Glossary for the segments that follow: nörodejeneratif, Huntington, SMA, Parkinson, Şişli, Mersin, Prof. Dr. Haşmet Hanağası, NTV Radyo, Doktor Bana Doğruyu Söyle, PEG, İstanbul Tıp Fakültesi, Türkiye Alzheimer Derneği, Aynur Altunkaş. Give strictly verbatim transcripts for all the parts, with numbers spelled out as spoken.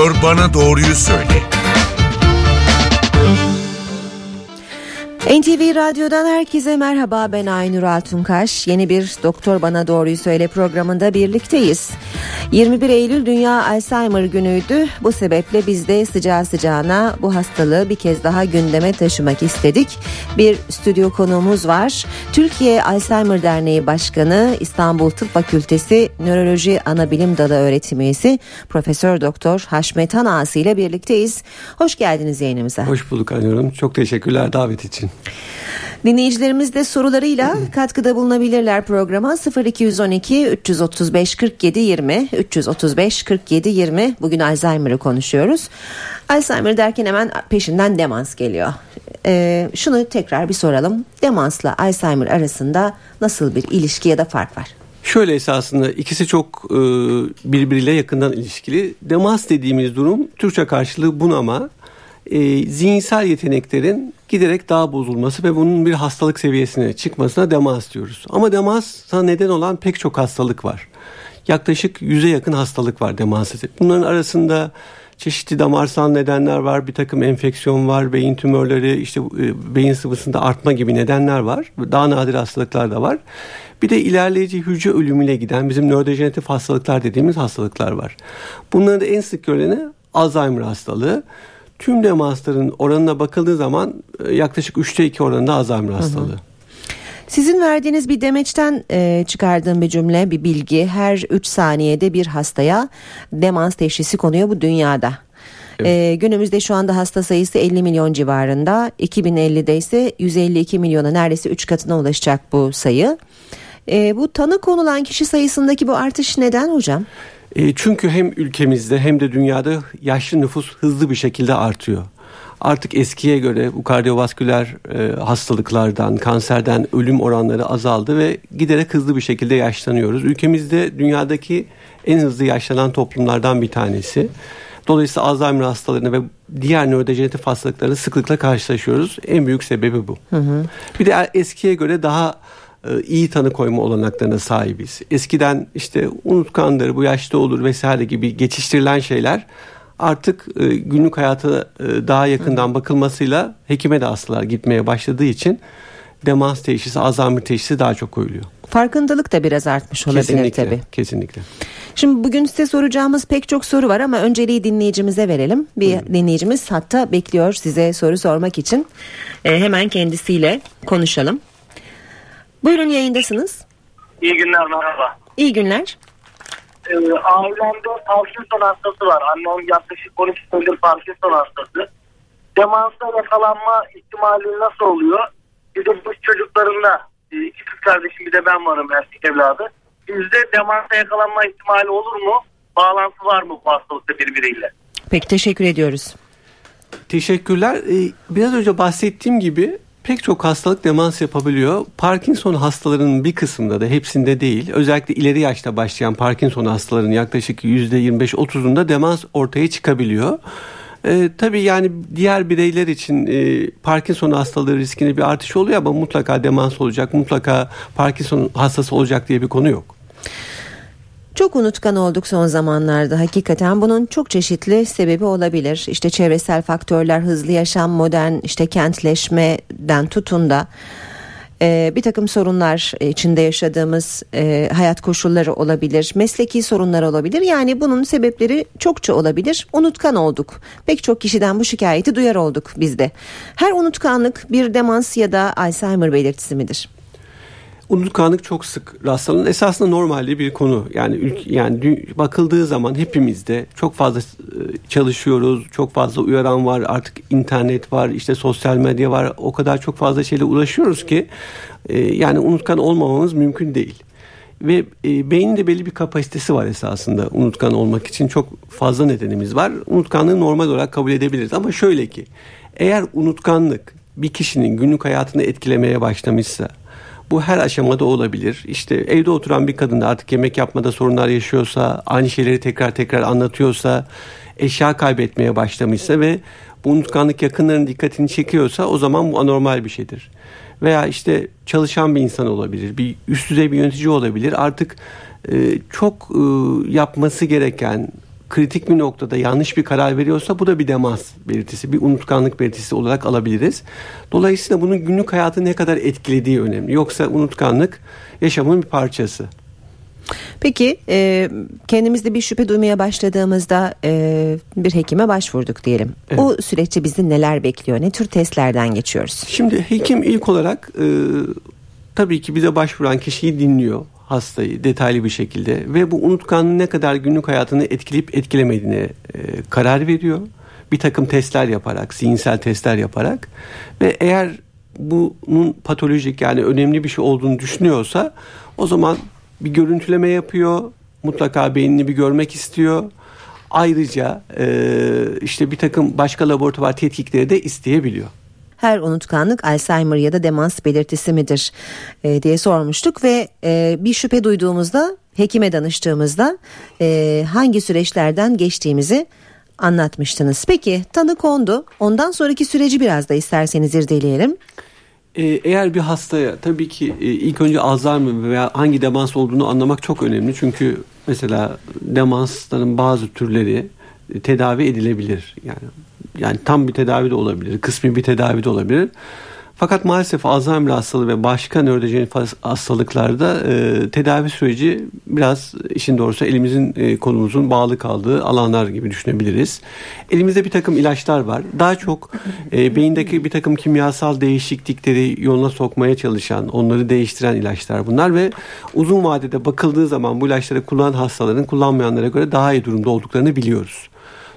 Doktor Bana Doğruyu Söyle. N T V Radyo'dan herkese merhaba, ben Aynur Altunkaş. Yeni bir Doktor Bana Doğruyu Söyle programında birlikteyiz. yirmi bir Eylül Dünya Alzheimer günüydü. Bu sebeple biz de sıcağı sıcağına bu hastalığı bir kez daha gündeme taşımak istedik. Bir stüdyo konuğumuz var. Türkiye Alzheimer Derneği Başkanı, İstanbul Tıp Fakültesi Nöroloji Anabilim Dalı Öğretim Üyesi Profesör Doktor Haşmet Hanağası ile birlikteyiz. Hoş geldiniz yayınımıza. Hoş bulduk Aynur Hanım. Çok teşekkürler davet için. Dinleyicilerimiz de sorularıyla katkıda bulunabilirler programa. Sıfır iki yüz on iki üç yüz otuz beş kırk yedi yirmi üç yüz otuz beş kırk yedi yirmi. Bugün Alzheimer'ı konuşuyoruz. Alzheimer derken hemen peşinden demans geliyor. Ee, şunu tekrar bir soralım. Demansla Alzheimer arasında nasıl bir ilişki ya da fark var? Şöyle, esasında ikisi çok e, birbiriyle yakından ilişkili. Demans dediğimiz durum, Türkçe karşılığı bunama, e, zihinsel yeteneklerin giderek daha bozulması ve bunun bir hastalık seviyesine çıkmasına demans diyoruz. Ama demansa neden olan pek çok hastalık var. Yaklaşık yüze yakın hastalık var demans. Bunların arasında çeşitli damarsal nedenler var, bir takım enfeksiyon var, beyin tümörleri, işte beyin sıvısında artma gibi nedenler var. Daha nadir hastalıklar da var. Bir de ilerleyici hücre ölümüyle giden bizim nörodejeneratif hastalıklar dediğimiz hastalıklar var. Bunların da en sık görüleni Alzheimer hastalığı. Tüm demansların oranına bakıldığı zaman yaklaşık üçte iki oranında Alzheimer hastalığı. Hı hı. Sizin verdiğiniz bir demeçten e, çıkardığım bir cümle, bir bilgi. Her üç saniyede bir hastaya demans teşhisi konuyor bu dünyada. Evet. E, günümüzde şu anda hasta sayısı elli milyon civarında. iki bin ellide ise yüz elli iki milyona, neredeyse üç katına ulaşacak bu sayı. E, bu tanı konulan kişi sayısındaki bu artış neden hocam? E, çünkü hem ülkemizde hem de dünyada yaşlı nüfus hızlı bir şekilde artıyor. Artık eskiye göre bu kardiyovasküler e, hastalıklardan, kanserden ölüm oranları azaldı ve giderek hızlı bir şekilde yaşlanıyoruz. Ülkemizde dünyadaki en hızlı yaşlanan toplumlardan bir tanesi. Dolayısıyla Alzheimer hastalarını ve diğer nörodejeneratif hastalıklarla sıklıkla karşılaşıyoruz. En büyük sebebi bu. Hı hı. Bir de eskiye göre daha e, iyi tanı koyma olanaklarına sahibiz. Eskiden işte unutkandır, bu yaşta olur vesaire gibi geçiştirilen şeyler artık günlük hayata daha yakından bakılmasıyla hekime de hastalar gitmeye başladığı için demans teşhisi, Alzheimer teşhisi daha çok koyuluyor. Farkındalık da biraz artmış olabilir kesinlikle, tabii. Kesinlikle. Şimdi bugün size soracağımız pek çok soru var ama önceliği dinleyicimize verelim. Bir Hı. dinleyicimiz hatta bekliyor size soru sormak için. E, hemen kendisiyle konuşalım. Buyurun, yayındasınız. İyi günler, merhaba. İyi günler. Ee, ailemde Parkinson hastası var. Annem yaklaşık on iki yıldır Parkinson hastası. Demansa yakalanma ihtimali nasıl oluyor? Bizim bu çocuklarında iki kız kardeşim, bir de ben varım, erkek evladı. Bizde demansa yakalanma ihtimali olur mu? Bağlantısı var mı bu hastalıkta birbiriyle? Peki, teşekkür ediyoruz. Teşekkürler. Ee, biraz önce bahsettiğim gibi pek çok hastalık demans yapabiliyor. Parkinson hastalarının bir kısmında da, hepsinde değil, özellikle ileri yaşta başlayan Parkinson hastalarının yaklaşık yüzde yirmi beş otuzunda demans ortaya çıkabiliyor. Ee, tabii yani diğer bireyler için e, Parkinson hastalığı riskinde bir artış oluyor ama mutlaka demans olacak, mutlaka Parkinson hastası olacak diye bir konu yok. Çok unutkan olduk son zamanlarda, hakikaten bunun çok çeşitli sebebi olabilir. İşte çevresel faktörler, hızlı yaşam, modern işte kentleşmeden tutun da e, bir takım sorunlar içinde yaşadığımız e, hayat koşulları olabilir, mesleki sorunlar olabilir. Yani bunun sebepleri çokça olabilir. Unutkan olduk. Pek çok kişiden bu şikayeti duyar olduk biz de. Her unutkanlık bir demans ya da Alzheimer belirtisi midir? Unutkanlık çok sık rastlanan, esasında normalde bir konu. Yani yani bakıldığı zaman hepimizde çok fazla çalışıyoruz, çok fazla uyaran var, artık internet var, işte sosyal medya var. O kadar çok fazla şeyle uğraşıyoruz ki yani unutkan olmamamız mümkün değil. Ve beynin de belli bir kapasitesi var esasında unutkan olmak için. Çok fazla nedenimiz var. Unutkanlığı normal olarak kabul edebiliriz ama şöyle ki, eğer unutkanlık bir kişinin günlük hayatını etkilemeye başlamışsa, bu her aşamada olabilir. İşte evde oturan bir kadın artık yemek yapmada sorunlar yaşıyorsa, aynı şeyleri tekrar tekrar anlatıyorsa, eşya kaybetmeye başlamışsa ve bu unutkanlık yakınlarının dikkatini çekiyorsa, o zaman bu anormal bir şeydir. Veya işte çalışan bir insan olabilir, bir üst düzey bir yönetici olabilir. Artık e, çok e, yapması gereken, kritik bir noktada yanlış bir karar veriyorsa bu da bir demans belirtisi, bir unutkanlık belirtisi olarak alabiliriz. Dolayısıyla bunun günlük hayatı ne kadar etkilediği önemli. Yoksa unutkanlık yaşamın bir parçası. Peki e, kendimizde bir şüphe duymaya başladığımızda e, bir hekime başvurduk diyelim. Evet. O süreçte bizi neler bekliyor? Ne tür testlerden geçiyoruz? Şimdi hekim ilk olarak e, tabii ki bize başvuran kişiyi dinliyor, hastayı detaylı bir şekilde ve bu unutkanlığın ne kadar günlük hayatını etkileyip etkilemediğine e, karar veriyor. Bir takım testler yaparak, zihinsel testler yaparak ve eğer bunun patolojik yani önemli bir şey olduğunu düşünüyorsa o zaman bir görüntüleme yapıyor, mutlaka beynini bir görmek istiyor. Ayrıca e, işte bir takım başka laboratuvar tetkikleri de isteyebiliyor. Her unutkanlık Alzheimer ya da demans belirtisi midir e, diye sormuştuk ve e, bir şüphe duyduğumuzda hekime danıştığımızda e, hangi süreçlerden geçtiğimizi anlatmıştınız. Peki tanı kondu, ondan sonraki süreci biraz da isterseniz irdeleyelim. Eğer bir hastaya tabii ki ilk önce Alzheimer veya hangi demans olduğunu anlamak çok önemli. Çünkü mesela demansların bazı türleri tedavi edilebilir. Yani yani tam bir tedavi de olabilir, kısmi bir tedavi de olabilir. Fakat maalesef Alzheimer hastalığı ve başka nörodejenatif hastalıklarda e, tedavi süreci biraz işin doğrusu elimizin e, kolumuzun bağlı kaldığı alanlar gibi düşünebiliriz. Elimizde bir takım ilaçlar var. Daha çok e, beyindeki bir takım kimyasal değişiklikleri yoluna sokmaya çalışan, onları değiştiren ilaçlar bunlar ve uzun vadede bakıldığı zaman bu ilaçları kullanan hastaların kullanmayanlara göre daha iyi durumda olduklarını biliyoruz.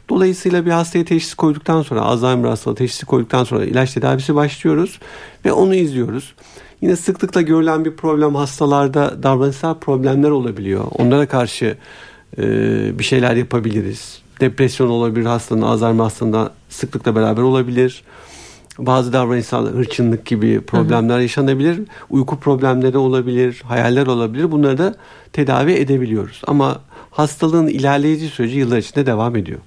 Dolayısıyla bir hastaya teşhis koyduktan sonra, Alzheimer hastalığı teşhisi koyduktan sonra ilaç tedavisi başlıyoruz ve onu izliyoruz. Yine sıklıkla görülen bir problem hastalarda davranışsal problemler olabiliyor. Onlara karşı e, bir şeyler yapabiliriz. Depresyon olabilir hastanın, Alzheimer hastalığında sıklıkla beraber olabilir. Bazı davranışsal hırçınlık gibi problemler yaşanabilir. Uyku problemleri olabilir, hayaller olabilir. Bunları da tedavi edebiliyoruz. Ama hastalığın ilerleyici süreci yıllar içinde devam ediyor.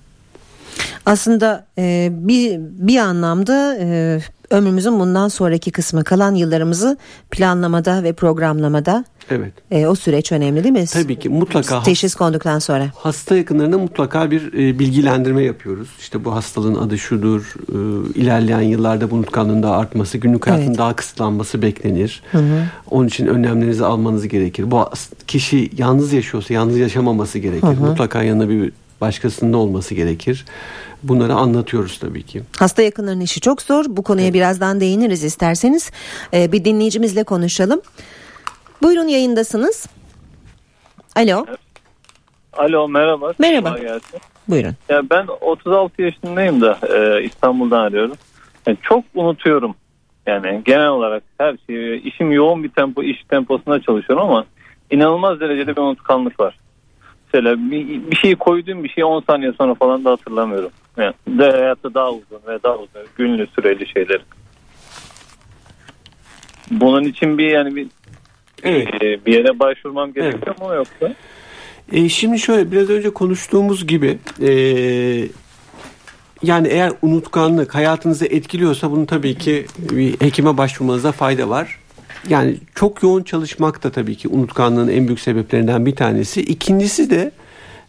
Aslında e, bir bir anlamda e, ömrümüzün bundan sonraki kısmı, kalan yıllarımızı planlamada ve programlamada evet. e, o süreç önemli değil mi? Tabii ki mutlaka. Teşhis konduktan sonra. Hasta yakınlarına mutlaka bir e, bilgilendirme yapıyoruz. İşte bu hastalığın adı şudur, e, ilerleyen yıllarda bu unutkanlığın daha artması, günlük hayatın evet. daha kısıtlanması beklenir. Hı hı. Onun için önlemlerinizi almanız gerekir. Bu kişi yalnız yaşıyorsa yalnız yaşamaması gerekir. Hı hı. Mutlaka yanına bir başkasında olması gerekir. Bunları anlatıyoruz tabii ki. Hasta yakınlarının işi çok zor. Bu konuya evet. birazdan değiniriz isterseniz. Ee, bir dinleyicimizle konuşalım. Buyurun, yayındasınız. Alo. Alo, merhaba. Merhaba. Buyurun. Ya ben otuz altı yaşındayım da e, İstanbul'dan arıyorum. Yani çok unutuyorum. Yani genel olarak her şeyi, işim yoğun bir tempo, iş temposunda çalışıyorum ama inanılmaz derecede bir unutkanlık var. Mesela bir, bir şeyi koyduğum bir şeyi on saniye sonra falan da hatırlamıyorum. Yani hayatta daha uzun ve daha uzun günlü süreli şeyler. Bunun için bir yani bir evet. e, bir yere başvurmam gerekiyor evet. mu yoksa? E, şimdi şöyle biraz önce konuştuğumuz gibi e, yani eğer unutkanlık hayatınızı etkiliyorsa bunun tabii ki bir hekime başvurmanıza fayda var. Yani çok yoğun çalışmak da tabii ki unutkanlığın en büyük sebeplerinden bir tanesi. İkincisi de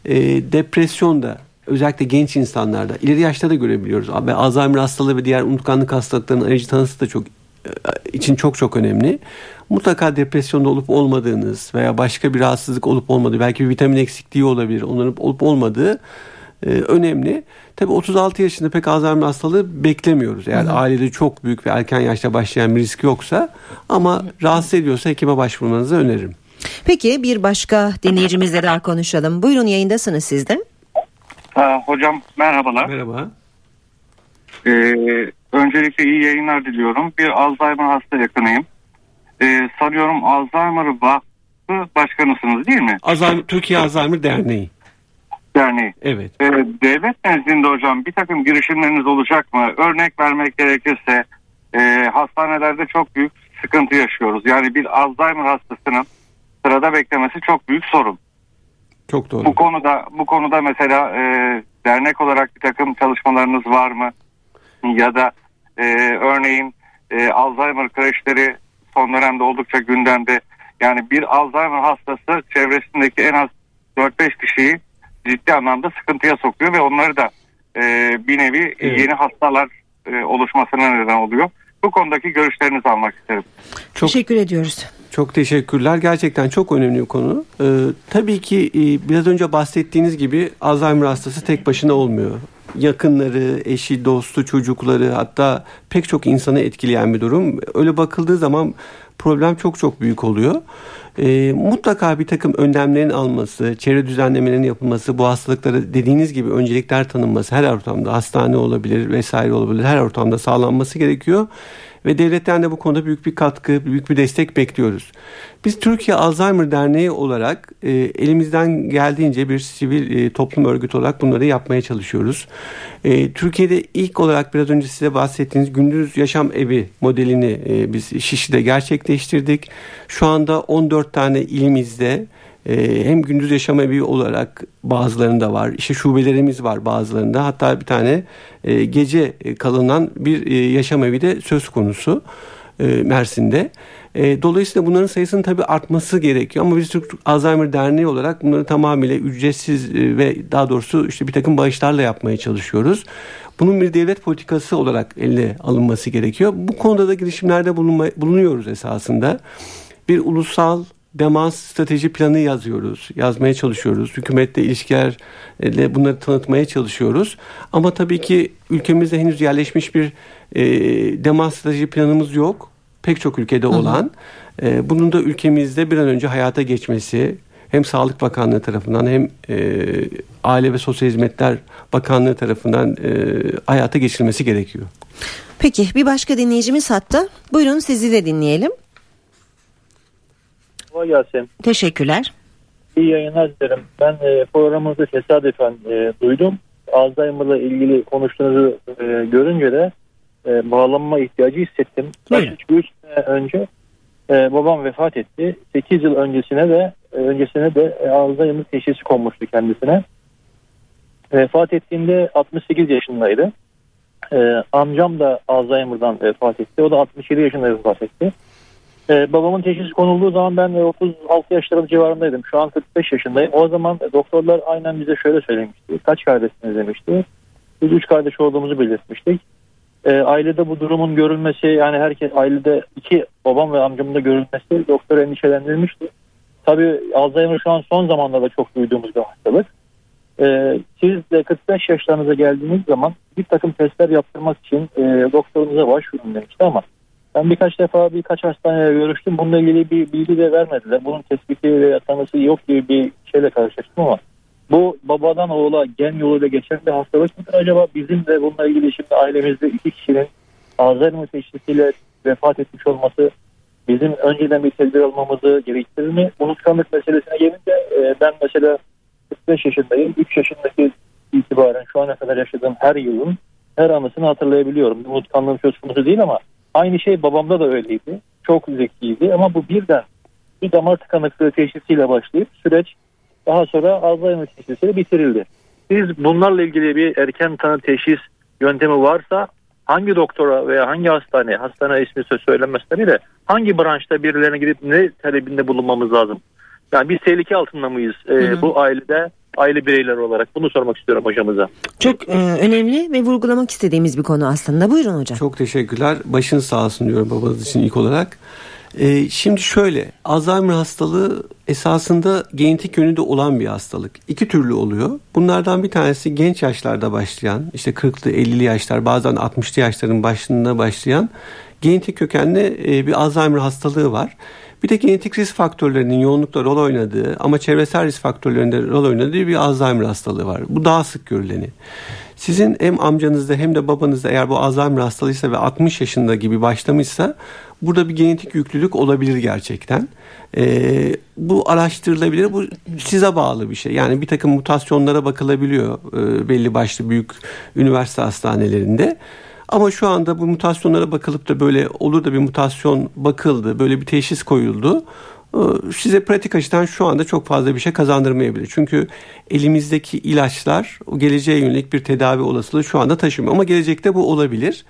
e, depresyonda, özellikle genç insanlarda, ileri yaşta da görebiliyoruz. Ve Alzheimer hastalığı ve diğer unutkanlık hastalıklarının aracı tanısı da çok e, için çok çok önemli. Mutlaka depresyonda olup olmadığınız veya başka bir rahatsızlık olup olmadığı, belki bir vitamin eksikliği olabilir, onların olup olmadığı e, önemli. Tabii otuz altı yaşında pek Alzheimer hastalığı beklemiyoruz. Eğer hı hı. ailede çok büyük ve erken yaşta başlayan bir risk yoksa, ama rahatsız ediyorsa hekime başvurmanızı öneririm. Peki bir başka dinleyicimizle daha konuşalım. Buyurun, yayındasınız siz de. Ha, hocam merhabalar. Merhaba. Ee, öncelikle iyi yayınlar diliyorum. Bir Alzheimer hasta yakınıyım. Ee, sanıyorum Alzheimer Vakfı başkanısınız değil mi? Alzheimer, Türkiye Alzheimer Derneği. Yani evet. e, devlet nezdinde hocam bir takım girişimleriniz olacak mı? Örnek vermek gerekirse e, hastanelerde çok büyük sıkıntı yaşıyoruz. Yani bir Alzheimer hastasının sırada beklemesi çok büyük sorun. Çok doğru. Bu konuda bu konuda mesela e, dernek olarak bir takım çalışmalarınız var mı? Ya da e, örneğin e, Alzheimer kreşleri son dönemde oldukça gündemde. Yani bir Alzheimer hastası çevresindeki en az dört beş kişiyi ciddi anlamda sıkıntıya sokuyor ve onları da e, bir nevi evet. yeni hastalar e, oluşmasına neden oluyor. Bu konudaki görüşlerinizi almak isterim. Çok teşekkür ediyoruz. Çok teşekkürler. Gerçekten çok önemli bir konu. Ee, tabii ki e, biraz önce bahsettiğiniz gibi Alzheimer hastası tek başına olmuyor. Yakınları, eşi, dostu, çocukları, hatta pek çok insanı etkileyen bir durum. Öyle bakıldığı zaman problem çok çok büyük oluyor. E, mutlaka bir takım önlemlerin alınması, çevre düzenlemelerinin yapılması, bu hastalıklara dediğiniz gibi öncelikler tanınması, her ortamda hastane olabilir vesaire olabilir, her ortamda sağlanması gerekiyor. Ve devletten de bu konuda büyük bir katkı, büyük bir destek bekliyoruz. Biz Türkiye Alzheimer Derneği olarak e, elimizden geldiğince bir sivil e, toplum örgütü olarak bunları yapmaya çalışıyoruz. E, Türkiye'de ilk olarak biraz önce size bahsettiğiniz gündüz yaşam evi modelini e, biz Şişli'de gerçekleştirdik. Şu anda on dört tane ilimizde e, hem gündüz yaşam evi olarak bazılarında var, işte şubelerimiz var bazılarında, hatta bir tane e, gece kalınan bir e, yaşam evi de söz konusu e, Mersin'de. Dolayısıyla bunların sayısının tabii artması gerekiyor ama biz Türk Alzheimer Derneği olarak bunları tamamıyla ücretsiz ve daha doğrusu işte bir takım bağışlarla yapmaya çalışıyoruz. Bunun bir devlet politikası olarak elle alınması gerekiyor. Bu konuda da girişimlerde bulunma, bulunuyoruz esasında. Bir ulusal demans strateji planı yazıyoruz, yazmaya çalışıyoruz. Hükümetle ilişkilerle bunları tanıtmaya çalışıyoruz. Ama tabii ki ülkemizde henüz yerleşmiş bir e, demans strateji planımız yok. Pek çok ülkede olan, e, bunun da ülkemizde bir an önce hayata geçmesi hem Sağlık Bakanlığı tarafından hem e, Aile ve Sosyal Hizmetler Bakanlığı tarafından e, hayata geçirilmesi gerekiyor. Peki bir başka dinleyicimiz hatta. Buyurun sizi de dinleyelim. Kolay gelsin. Teşekkürler. İyi yayınlar dilerim. Ben e, programınızı tesadüfen e, duydum. Alzheimer'la ilgili konuştuğunuzu e, görünce de E, bağlanma ihtiyacı hissettim. üç sene önce e, babam vefat etti. sekiz yıl öncesine de e, öncesine de e, Alzheimer teşhisi konmuştu kendisine. Vefat ettiğinde altmış sekiz yaşındaydı. E, amcam da Alzheimer'dan vefat etti. O da altmış yedi yaşında vefat etti. E, babamın teşhisi konulduğu zaman ben otuz altı yaşlarım civarındaydım. Şu an kırk beş yaşındayım. O zaman e, doktorlar aynen bize şöyle söylemişti. Kaç kardeşsiniz demişti. Biz üç kardeş olduğumuzu belirtmiştik. Ailede bu durumun görülmesi, yani herkes ailede iki babam ve amcamın da görülmesi doktor endişelendirmişti. Tabii Alzheimer şu an son zamanlarda çok duyduğumuz bir hastalık. Ee, siz de kırk beş yaşlarınıza geldiğiniz zaman bir takım testler yaptırmak için e, doktorunuza başvurun demişti ama ben birkaç defa birkaç hastaneye görüştüm. Bununla ilgili bir bilgi de vermediler. Bunun tespiti ve tanısı yok gibi bir şeyle karşılaştım ama bu babadan oğula gen yoluyla geçen bir hastalık mıdır acaba? Bizim de bununla ilgili şimdi ailemizde iki kişinin Alzheimer teşhisiyle vefat etmiş olması bizim önceden bir tedbir almamızı gerektirir mi? Unutkanlık meselesine gelince ben mesela kırk beş yaşındayım. üç yaşındaki itibaren şu ana kadar yaşadığım her yılın her anısını hatırlayabiliyorum. Unutkanlığım söz konusu değil ama aynı şey babamda da öyleydi. Çok zekiydi ama bu birden bir damar tıkanıklığı teşhisiyle başlayıp süreç daha sonra Alzheimer teşhisiyle bitirildi. Siz bunlarla ilgili bir erken tanı teşhis yöntemi varsa hangi doktora veya hangi hastane, hastane ismi söz söylenmesine bile hangi branşta birilerine gidip ne talebinde bulunmamız lazım? Yani biz tehlike altında mıyız ee, hı hı. bu ailede, aile bireyleri olarak? Bunu sormak istiyorum hocamıza. Çok e, önemli ve vurgulamak istediğimiz bir konu aslında. Buyurun hocam. Çok teşekkürler. Başınız sağ olsun diyorum babanız için ilk olarak. Ee, şimdi şöyle, Alzheimer hastalığı esasında genetik yönünde olan bir hastalık. İki türlü oluyor. Bunlardan bir tanesi genç yaşlarda başlayan, işte kırklı ellili yaşlar, bazen altmışlı yaşların başında başlayan genetik kökenli e, bir Alzheimer hastalığı var. Bir de genetik risk faktörlerinin yoğunlukla rol oynadığı ama çevresel risk faktörlerinde rol oynadığı bir Alzheimer hastalığı var. Bu daha sık görüleni. Sizin hem amcanızda hem de babanızda eğer bu Alzheimer hastalığıysa ve altmış yaşında gibi başlamışsa burada bir genetik yüklülük olabilir gerçekten. Ee, bu araştırılabilir. Bu size bağlı bir şey. Yani bir takım mutasyonlara bakılabiliyor e, belli başlı büyük üniversite hastanelerinde. Ama şu anda bu mutasyonlara bakılıp da böyle olur da bir mutasyon bakıldı, böyle bir teşhis koyuldu, size pratik açıdan şu anda çok fazla bir şey kazandırmayabilir. Çünkü elimizdeki ilaçlar geleceğe yönelik bir tedavi olasılığı şu anda taşımıyor. Ama gelecekte bu olabilir.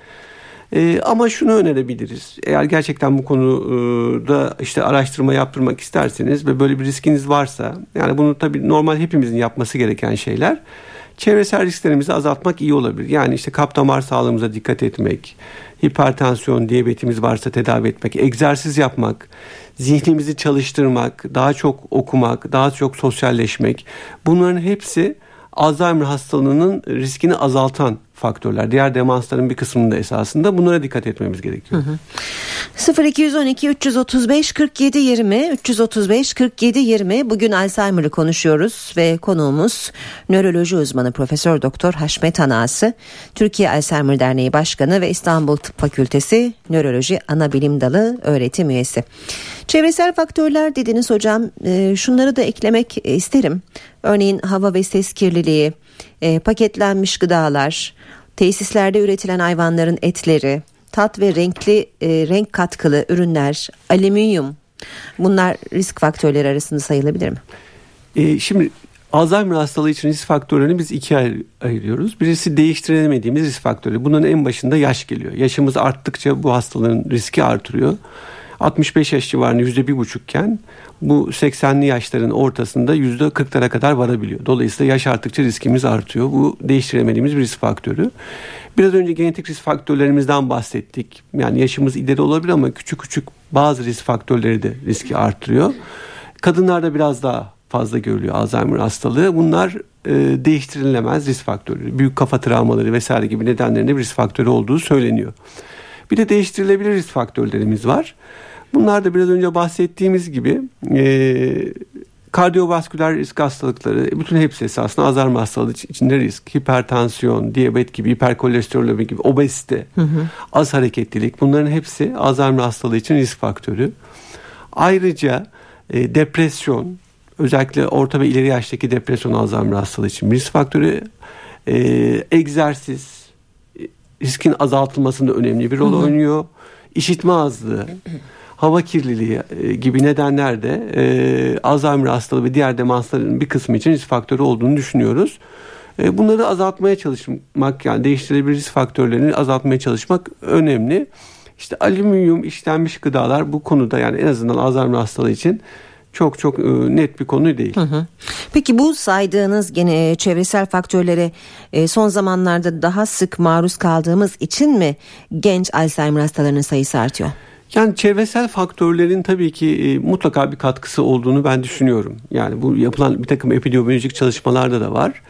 E, ama şunu önerebiliriz. Eğer gerçekten bu konuda işte araştırma yaptırmak isterseniz ve böyle bir riskiniz varsa, yani bunu tabii normal hepimizin yapması gereken şeyler, çevresel risklerimizi azaltmak iyi olabilir. Yani işte kalp damar sağlığımıza dikkat etmek, hipertansiyon, diyabetimiz varsa tedavi etmek, egzersiz yapmak, zihnimizi çalıştırmak, daha çok okumak, daha çok sosyalleşmek. Bunların hepsi Alzheimer hastalığının riskini azaltan faktörler. Diğer demansların bir kısmında esasında bunlara dikkat etmemiz gerekiyor. Hı hı. sıfır iki on iki üç otuz beş kırk yedi yirmi üç yüz otuz beş kırk yedi yirmi bugün Alzheimer'ı konuşuyoruz ve konuğumuz nöroloji uzmanı Profesör Doktor Haşmet Hanağası, Türkiye Alzheimer Derneği Başkanı ve İstanbul Tıp Fakültesi Nöroloji Anabilim Dalı öğretim üyesi. Çevresel faktörler dediniz hocam. E, şunları da eklemek isterim. Örneğin hava ve ses kirliliği, e, paketlenmiş gıdalar, tesislerde üretilen hayvanların etleri, tat ve renkli e, renk katkılı ürünler, alüminyum, bunlar risk faktörleri arasında sayılabilir mi? E, şimdi Alzheimer hastalığı için risk faktörlerini biz ikiye ayırıyoruz. Birisi değiştiremediğimiz risk faktörü. Bunun en başında yaş geliyor. Yaşımız arttıkça bu hastalığın riski artıyor. altmış beş yaş civarında yüzde bir virgül beş iken bu seksenli yaşların ortasında yüzde kırklara kadar varabiliyor. Dolayısıyla yaş arttıkça riskimiz artıyor. Bu değiştiremediğimiz bir risk faktörü. Biraz önce genetik risk faktörlerimizden bahsettik. Yani yaşımız ileri olabilir ama küçük küçük bazı risk faktörleri de riski artırıyor. Kadınlarda biraz daha fazla görülüyor Alzheimer hastalığı. Bunlar e, değiştirilemez risk faktörü. Büyük kafa travmaları vesaire gibi nedenlerinde bir risk faktörü olduğu söyleniyor. Bir de değiştirilebilir risk faktörlerimiz var. Bunlar da biraz önce bahsettiğimiz gibi e, kardiyovasküler risk hastalıkları, bütün hepsi esasında Alzheimer hastalığı içinde risk. Hipertansiyon, diyabet gibi, hiperkolesterolemi gibi, obezite, hı hı. az hareketlilik, bunların hepsi Alzheimer hastalığı için risk faktörü. Ayrıca e, depresyon, özellikle orta ve ileri yaştaki depresyon Alzheimer hastalığı için risk faktörü. E, egzersiz riskin azaltılmasında önemli bir rol hı hı. oynuyor. İşitme azlığı, hava kirliliği gibi nedenler de e, Alzheimer hastalığı ve diğer demansların bir kısmı için risk faktörü olduğunu düşünüyoruz. E, bunları azaltmaya çalışmak, yani değiştirilebilir risk faktörlerini azaltmaya çalışmak önemli. İşte alüminyum, işlenmiş gıdalar bu konuda, yani en azından Alzheimer hastalığı için çok çok net bir konu değil. Hı hı. Peki bu saydığınız gene çevresel faktörlere son zamanlarda daha sık maruz kaldığımız için mi genç Alzheimer hastalarının sayısı artıyor? Yani çevresel faktörlerin tabii ki mutlaka bir katkısı olduğunu ben düşünüyorum. Yani bu yapılan bir takım epidemiyolojik çalışmalarda da var.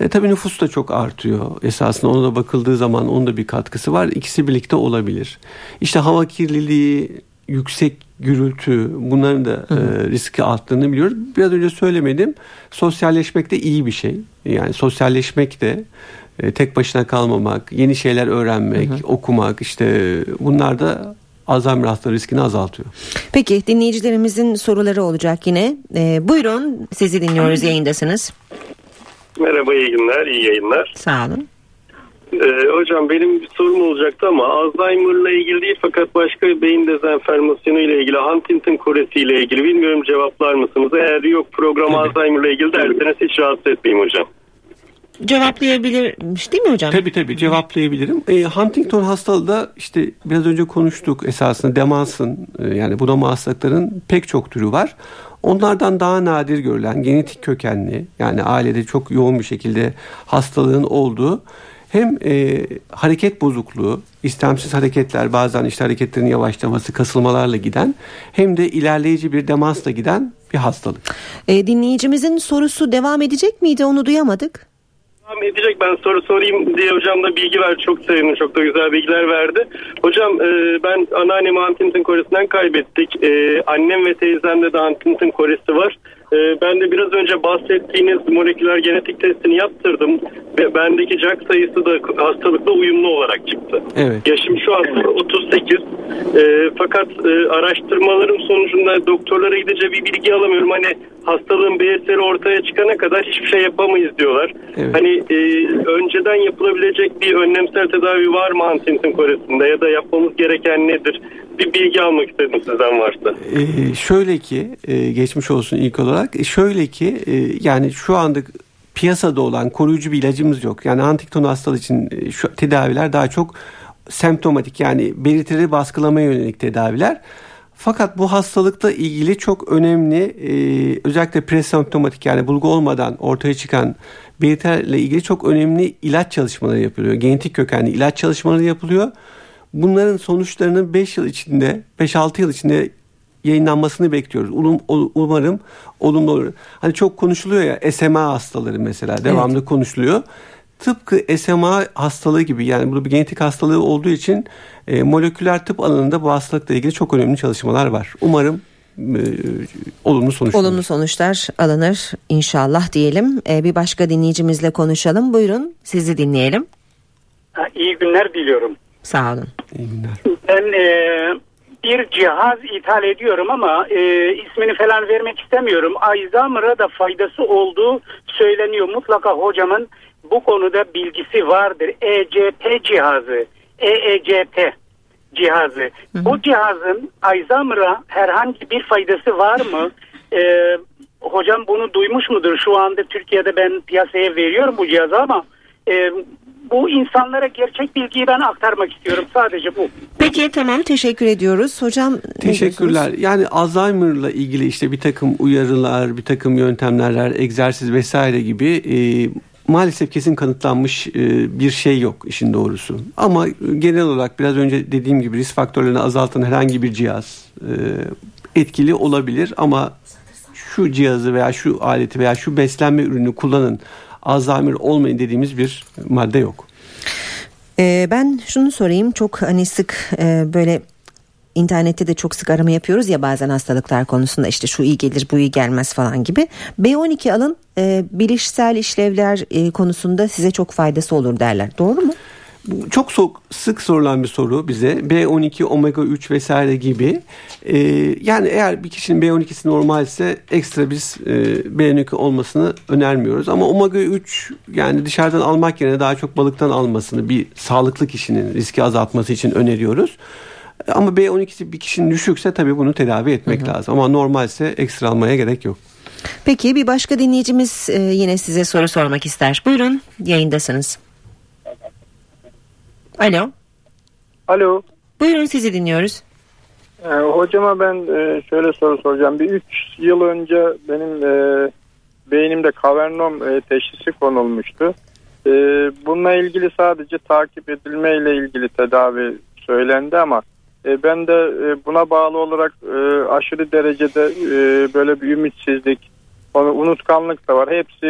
E, tabii nüfus da çok artıyor esasında, ona da bakıldığı zaman onun da bir katkısı var. İkisi birlikte olabilir. İşte hava kirliliği, yüksek gürültü, bunların da e, riski arttığını biliyoruz. Biraz önce söylemedim. Sosyalleşmek de iyi bir şey. Yani sosyalleşmek de e, tek başına kalmamak, yeni şeyler öğrenmek, hı hı. okumak, işte bunlar da Alzheimer hastalığı riskini azaltıyor. Peki dinleyicilerimizin soruları olacak yine. E, buyurun, sizi dinliyoruz, yayındasınız. Merhaba, iyi günler, iyi yayınlar. Sağ olun. Ee, hocam benim bir sorum olacaktı ama Alzheimer'la ilgili değil fakat başka beyin dezenformasyonu ile ilgili, Huntington kuresi ile ilgili, bilmiyorum cevaplar mısınız? Eğer yok program Alzheimer'la ilgili derseniz hiç rahatsız etmeyeyim hocam. Cevaplayabilirmiş değil mi hocam? Tabii tabii cevaplayabilirim. Ee, Huntington hastalığı da işte biraz önce konuştuk, esasında demansın, yani bunama hastalıkların pek çok türü var. Onlardan daha nadir görülen, genetik kökenli, yani ailede çok yoğun bir şekilde hastalığın olduğu, hem e, hareket bozukluğu, istemsiz hareketler, bazen işte hareketlerin yavaşlaması, kasılmalarla giden, hem de ilerleyici bir demansla giden bir hastalık. E, dinleyicimizin sorusu devam edecek miydi? Onu duyamadık. Devam edecek. Ben soru sorayım diye hocam da bilgi verdi. Çok sevindim. Çok da güzel bilgiler verdi. Hocam e, ben anneannemi Huntington koresinden kaybettik. E, annem ve teyzemde de Huntington koresi var. Ben de biraz önce bahsettiğiniz moleküler genetik testini yaptırdım ve bendeki C A K sayısı da hastalıkla uyumlu olarak çıktı. Evet. Yaşım şu an otuz sekiz. E, fakat e, araştırmalarım sonucunda doktorlara gidince bir bilgi alamıyorum. Hani hastalığın B S R'i ortaya çıkana kadar hiçbir şey yapamayız diyorlar. Evet. Hani e, önceden yapılabilecek bir önlemsel tedavi var mı Huntington koresinde, ya da yapmamız gereken nedir? Bir bilgi almak istedim sizden varsa. Ee, şöyle ki e, geçmiş olsun ilk olarak. E, şöyle ki e, yani şu anda piyasada olan koruyucu bir ilacımız yok. Yani Huntington hastalığı için e, şu tedaviler daha çok semptomatik yani belirtileri baskılamaya yönelik tedaviler. Fakat bu hastalıkla ilgili çok önemli e, özellikle presemptomatik yani bulgu olmadan ortaya çıkan belirtilerle ilgili çok önemli ilaç çalışmaları yapılıyor. Genetik kökenli ilaç çalışmaları yapılıyor. Bunların sonuçlarının beş yıl içinde, beş altı yıl içinde yayınlanmasını bekliyoruz. Ulum, umarım olumlu olur. Hani çok konuşuluyor ya S M A hastaları mesela devamlı evet. konuşuluyor. Tıpkı S M A hastalığı gibi yani bu bir genetik hastalığı olduğu için e, moleküler tıp alanında bu hastalıkla ilgili çok önemli çalışmalar var. Umarım e, olumlu sonuçlar. Olumlu sonuçlar alınır inşallah diyelim. E, bir başka dinleyicimizle konuşalım. Buyurun sizi dinleyelim. Ha, iyi günler diliyorum. Sağ olun. İyi günler. Ben e, bir cihaz ithal ediyorum ama e, ismini falan vermek istemiyorum. Alzheimer'a da faydası olduğu söyleniyor. Mutlaka hocamın bu konuda bilgisi vardır. E C P cihazı, E E C P cihazı. Hı hı. Bu cihazın Alzheimer'a herhangi bir faydası var mı? Ee, hocam bunu duymuş mudur? Şu anda Türkiye'de ben piyasaya veriyorum bu cihazı ama e, bu insanlara gerçek bilgiyi ben aktarmak istiyorum. Sadece bu. Peki tamam, teşekkür ediyoruz. Hocam teşekkürler. Yani Alzheimer'la ilgili işte bir takım uyarılar, bir takım yöntemler, egzersiz vesaire gibi e, maalesef kesin kanıtlanmış bir şey yok işin doğrusu. Ama genel olarak biraz önce dediğim gibi risk faktörlerini azaltan herhangi bir cihaz etkili olabilir ama şu cihazı veya şu aleti veya şu beslenme ürünü kullanın, Alzheimer olmayın dediğimiz bir madde yok. Ee, ben şunu sorayım, çok hani sık e, böyle İnternette de çok sık arama yapıyoruz ya bazen hastalıklar konusunda, işte şu iyi gelir bu iyi gelmez falan gibi. B on iki alın e, bilişsel işlevler e, konusunda size çok faydası olur derler, doğru mu? Çok sok, sık sorulan bir soru bize. B on iki, omega üç vesaire gibi. E, yani eğer bir kişinin B on ikisi normalse ekstra biz e, B on iki olmasını önermiyoruz. Ama omega üç yani dışarıdan almak yerine daha çok balıktan almasını bir sağlıklı kişinin riski azaltması için öneriyoruz. Ama B on ikisi bir kişinin düşükse tabii bunu tedavi etmek hı hı. lazım. Ama normalse ekstra almaya gerek yok. Peki bir başka dinleyicimiz yine size soru sormak ister. Buyurun, yayındasınız. Alo. Alo. Buyurun, sizi dinliyoruz. E, hocama ben e, şöyle soru soracağım. Bir üç yıl önce benim e, beynimde kavernom e, teşhisi konulmuştu. E, bununla ilgili sadece takip edilmeyle ilgili tedavi söylendi ama ben de buna bağlı olarak aşırı derecede böyle bir ümitsizlik, unutkanlık da var. Hepsi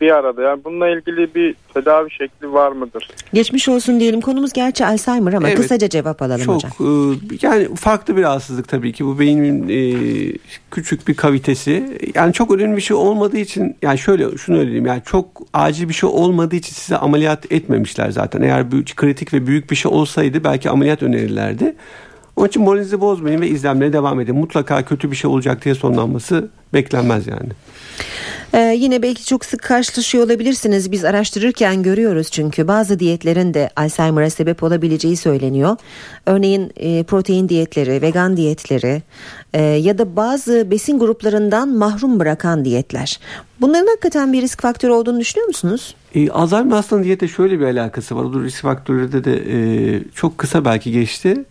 bir arada. Yani bununla ilgili bir tedavi şekli var mıdır? Geçmiş olsun diyelim. Konumuz gerçi Alzheimer ama evet, kısaca cevap alalım çok, hocam. Yani farklı bir rahatsızlık tabii ki. Bu beynin küçük bir kavitesi. Yani çok önemli bir şey olmadığı için, yani şöyle şunu söyleyeyim. Yani çok acil bir şey olmadığı için size ameliyat etmemişler zaten. Eğer büyük, kritik ve büyük bir şey olsaydı belki ameliyat önerirlerdi. Onun için moralinizi bozmayın ve izlemlere devam edin. Mutlaka kötü bir şey olacak diye sonlanması beklenmez yani. Ee, yine belki çok sık karşılaşıyor olabilirsiniz. Biz araştırırken görüyoruz çünkü bazı diyetlerin de Alzheimer'a sebep olabileceği söyleniyor. Örneğin e, protein diyetleri, vegan diyetleri e, ya da bazı besin gruplarından mahrum bırakan diyetler. Bunların hakikaten bir risk faktörü olduğunu düşünüyor musunuz? E, Alzheimer hastanın diyete şöyle bir alakası var. O risk faktörleri de e, çok kısa belki geçti.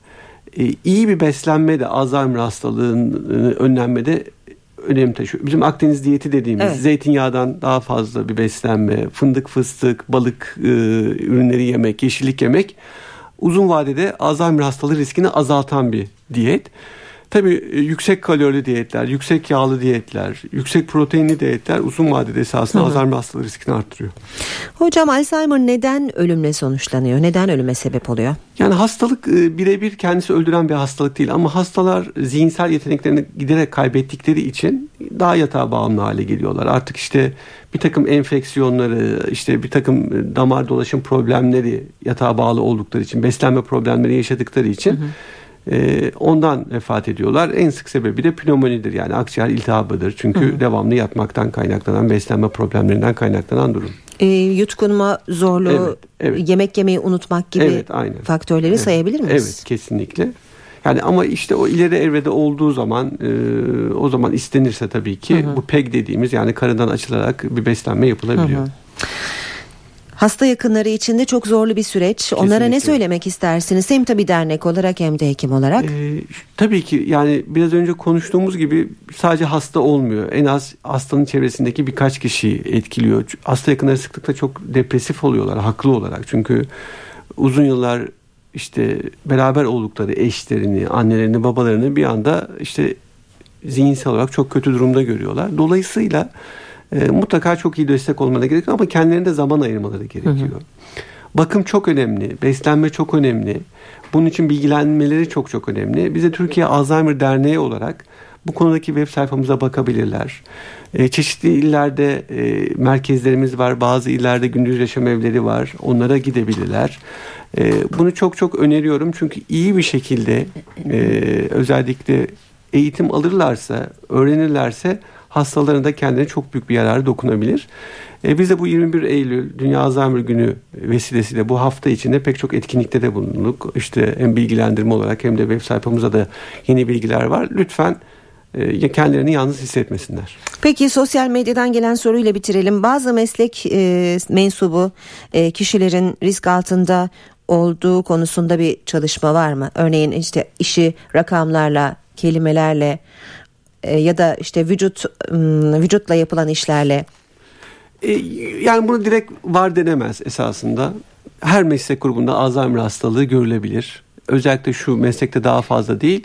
İyi bir beslenme de Alzheimer hastalığını önlenmede önem taşıyor. Bizim Akdeniz diyeti dediğimiz evet. zeytinyağdan daha fazla bir beslenme, fındık, fıstık, balık e, ürünleri yemek, yeşillik yemek uzun vadede Alzheimer hastalığı riskini azaltan bir diyet. Tabii yüksek kalorili diyetler, yüksek yağlı diyetler, yüksek proteinli diyetler uzun vadede esasında hı hı. Alzheimer hastalığı riskini artırıyor. Hocam Alzheimer neden ölümle sonuçlanıyor? Neden ölüme sebep oluyor? Yani hastalık e, birebir kendisi öldüren bir hastalık değil ama hastalar zihinsel yeteneklerini giderek kaybettikleri için daha yatağa bağımlı hale geliyorlar. Artık işte bir takım enfeksiyonları, işte bir takım damar dolaşım problemleri yatağa bağlı oldukları için, beslenme problemleri yaşadıkları için hı hı. ondan vefat ediyorlar. En sık sebebi de pnömonidir. Yani akciğer iltihabıdır. Çünkü hı hı. devamlı yatmaktan kaynaklanan, beslenme problemlerinden kaynaklanan durum. E, yutkunma zorluğu, evet, evet. yemek yemeyi unutmak gibi evet, faktörleri evet. sayabilir miyiz? Evet, kesinlikle. Yani ama işte o ileri evrede olduğu zaman e, o zaman istenirse tabii ki hı hı. bu P E G dediğimiz yani karından açılarak bir beslenme yapılabiliyor. Hı hı. Hasta yakınları için de çok zorlu bir süreç. Kesinlikle. Onlara ne söylemek istersiniz? Hem tabii dernek olarak hem de hekim olarak. Ee, tabii ki yani biraz önce konuştuğumuz gibi sadece hasta olmuyor. En az hastanın çevresindeki birkaç kişiyi etkiliyor. Hasta yakınları sıklıkla çok depresif oluyorlar, haklı olarak. Çünkü uzun yıllar işte beraber oldukları eşlerini, annelerini, babalarını bir anda işte zihinsel olarak çok kötü durumda görüyorlar. Dolayısıyla e, mutlaka çok iyi destek olmaları gerekiyor ama kendilerine de zaman ayırmaları gerekiyor. Hı hı. Bakım çok önemli, beslenme çok önemli. Bunun için bilgilenmeleri çok çok önemli. Biz de Türkiye Alzheimer Derneği olarak bu konudaki web sayfamıza bakabilirler. E, çeşitli illerde e, merkezlerimiz var. Bazı illerde gündüz yaşam evleri var. Onlara gidebilirler. E, bunu çok çok öneriyorum. Çünkü iyi bir şekilde e, özellikle eğitim alırlarsa, öğrenirlerse hastalarına da kendine çok büyük bir yararı dokunabilir. E, biz de bu yirmi bir Eylül Dünya Alzheimer Günü vesilesiyle bu hafta içinde pek çok etkinlikte de bulunduk. İşte hem bilgilendirme olarak hem de web sayfamıza da yeni bilgiler var. Lütfen kendilerini yalnız hissetmesinler. Peki, sosyal medyadan gelen soruyla bitirelim. Bazı meslek e, mensubu e, kişilerin risk altında olduğu konusunda bir çalışma var mı? Örneğin işte işi rakamlarla, kelimelerle e, ya da işte vücut vücutla yapılan işlerle. E, yani bunu direkt var denemez esasında. Her meslek grubunda Alzheimer hastalığı görülebilir. Özellikle şu meslekte daha fazla değil.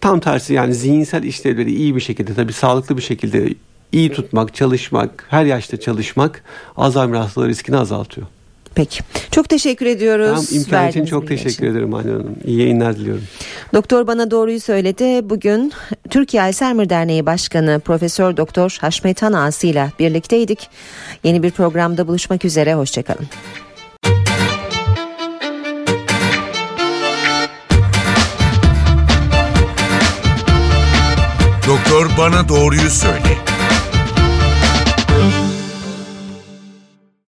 Tam tersi, yani zihinsel işlevleri iyi bir şekilde, tabii sağlıklı bir şekilde iyi tutmak, çalışmak, her yaşta çalışmak Alzheimer hastalığı riskini azaltıyor. Peki. Çok teşekkür ediyoruz. Ben imkan için çok teşekkür için. ederim Aynur Hanım. İyi yayınlar diliyorum. Doktor Bana Doğruyu Söyledi. Bugün Türkiye Alzheimer Derneği Başkanı Profesör Doktor Haşmet Hanağası ile birlikteydik. Yeni bir programda buluşmak üzere. Hoşçakalın. Doktor Bana Doğruyu Söyle.